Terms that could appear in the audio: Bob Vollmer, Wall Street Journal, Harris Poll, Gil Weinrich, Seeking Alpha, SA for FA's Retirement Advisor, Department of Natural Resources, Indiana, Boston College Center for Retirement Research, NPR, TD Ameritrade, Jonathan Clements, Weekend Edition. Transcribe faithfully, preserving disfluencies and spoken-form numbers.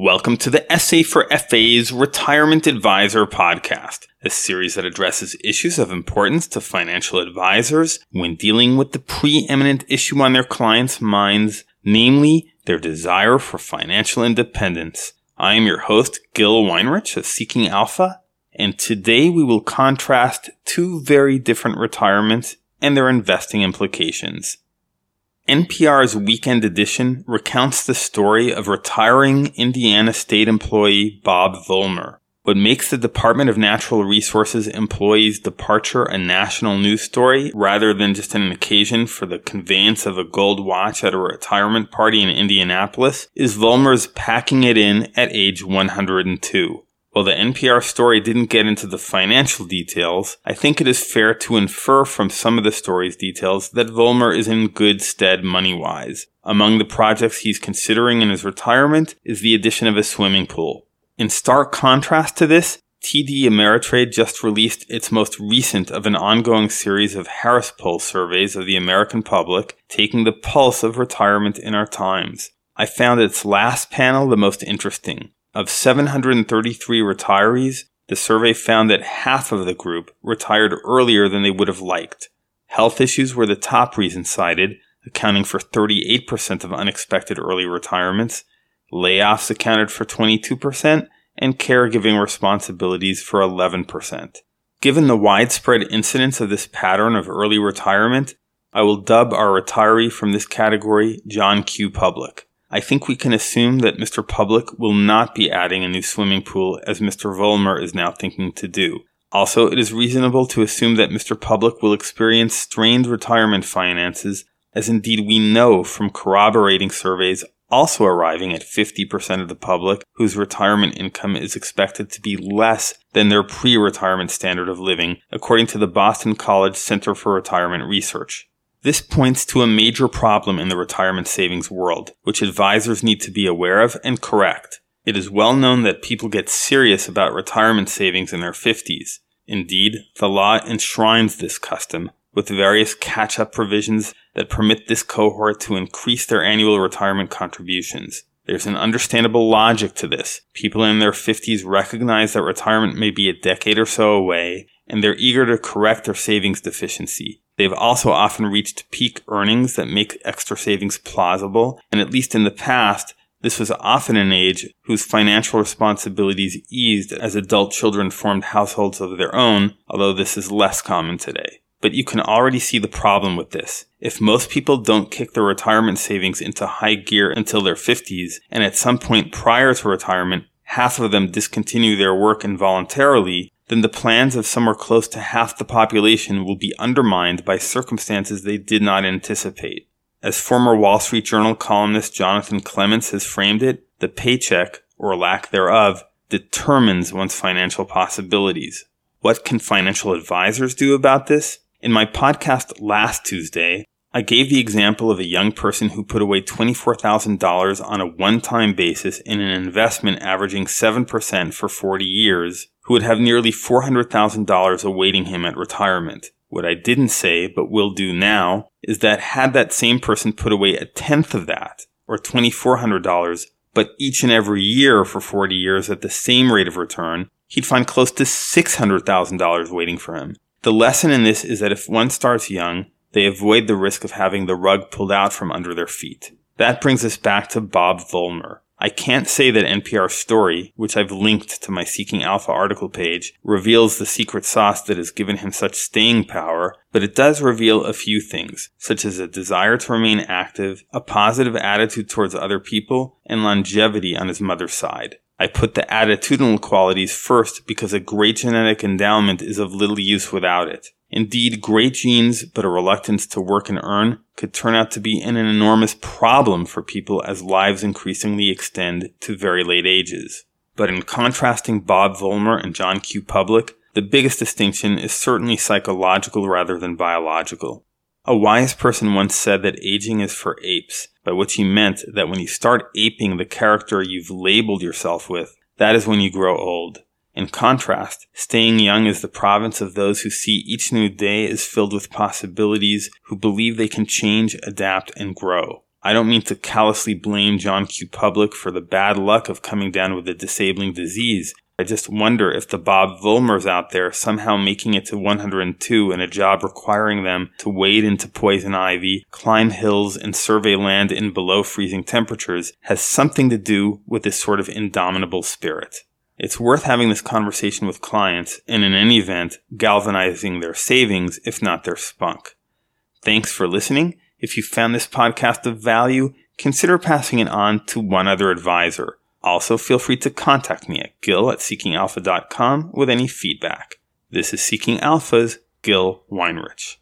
Welcome to the S A for F A's Retirement Advisor podcast, a series that addresses issues of importance to financial advisors when dealing with the preeminent issue on their clients' minds, namely their desire for financial independence. I am your host, Gil Weinrich of Seeking Alpha, and today we will contrast two very different retirements and their investing implications. N P R's Weekend Edition recounts the story of retiring Indiana state employee Bob Vollmer. What makes the Department of Natural Resources employee's departure a national news story rather than just an occasion for the conveyance of a gold watch at a retirement party in Indianapolis is Vollmer's packing it in at age one hundred two. While the N P R story didn't get into the financial details, I think it is fair to infer from some of the story's details that Vollmer is in good stead money-wise. Among the projects he's considering in his retirement is the addition of a swimming pool. In stark contrast to this, T D Ameritrade just released its most recent of an ongoing series of Harris Poll surveys of the American public, taking the pulse of retirement in our times. I found its last panel the most interesting. Of seven hundred thirty-three retirees, the survey found that half of the group retired earlier than they would have liked. Health issues were the top reason cited, accounting for thirty-eight percent of unexpected early retirements. Layoffs accounted for twenty-two percent, and caregiving responsibilities for eleven percent. Given the widespread incidence of this pattern of early retirement, I will dub our retiree from this category John Q. Public. I think we can assume that Mister Public will not be adding a new swimming pool as Mister Vollmer is now thinking to do. Also, it is reasonable to assume that Mister Public will experience strained retirement finances, as indeed we know from corroborating surveys also arriving at fifty percent of the public whose retirement income is expected to be less than their pre-retirement standard of living, according to the Boston College Center for Retirement Research. This points to a major problem in the retirement savings world, which advisors need to be aware of and correct. It is well known that people get serious about retirement savings in their fifties. Indeed, the law enshrines this custom, with various catch-up provisions that permit this cohort to increase their annual retirement contributions. There's an understandable logic to this. People in their fifties recognize that retirement may be a decade or so away, and they're eager to correct their savings deficiency. They've also often reached peak earnings that make extra savings plausible, and at least in the past, this was often an age whose financial responsibilities eased as adult children formed households of their own, although this is less common today. But you can already see the problem with this. If most people don't kick their retirement savings into high gear until their fifties, and at some point prior to retirement, half of them discontinue their work involuntarily, then the plans of somewhere close to half the population will be undermined by circumstances they did not anticipate. As former Wall Street Journal columnist Jonathan Clements has framed it, the paycheck, or lack thereof, determines one's financial possibilities. What can financial advisors do about this? In my podcast last Tuesday, I gave the example of a young person who put away twenty-four thousand dollars on a one-time basis in an investment averaging seven percent for forty years, who would have nearly four hundred thousand dollars awaiting him at retirement. What I didn't say, but will do now, is that had that same person put away a tenth of that, or two thousand four hundred dollars, but each and every year for forty years at the same rate of return, he'd find close to six hundred thousand dollars waiting for him. The lesson in this is that if one starts young, they avoid the risk of having the rug pulled out from under their feet. That brings us back to Bob Vollmer. I can't say that N P R's story, which I've linked to my Seeking Alpha article page, reveals the secret sauce that has given him such staying power, but it does reveal a few things, such as a desire to remain active, a positive attitude towards other people, and longevity on his mother's side. I put the attitudinal qualities first because a great genetic endowment is of little use without it. Indeed, great genes, but a reluctance to work and earn, could turn out to be an enormous problem for people as lives increasingly extend to very late ages. But in contrasting Bob Vollmer and John Q. Public, the biggest distinction is certainly psychological rather than biological. A wise person once said that aging is for apes, by which he meant that when you start aping the character you've labeled yourself with, that is when you grow old. In contrast, staying young is the province of those who see each new day is filled with possibilities, who believe they can change, adapt, and grow. I don't mean to callously blame John Q. Public for the bad luck of coming down with a disabling disease. I just wonder if the Bob Vollmers out there somehow making it to one hundred two in a job requiring them to wade into poison ivy, climb hills, and survey land in below freezing temperatures has something to do with this sort of indomitable spirit. It's worth having this conversation with clients and, in any event, galvanizing their savings, if not their spunk. Thanks for listening. If you found this podcast of value, consider passing it on to one other advisor. Also, feel free to contact me at gil at seeking alpha dot com with any feedback. This is Seeking Alpha's Gil Weinrich.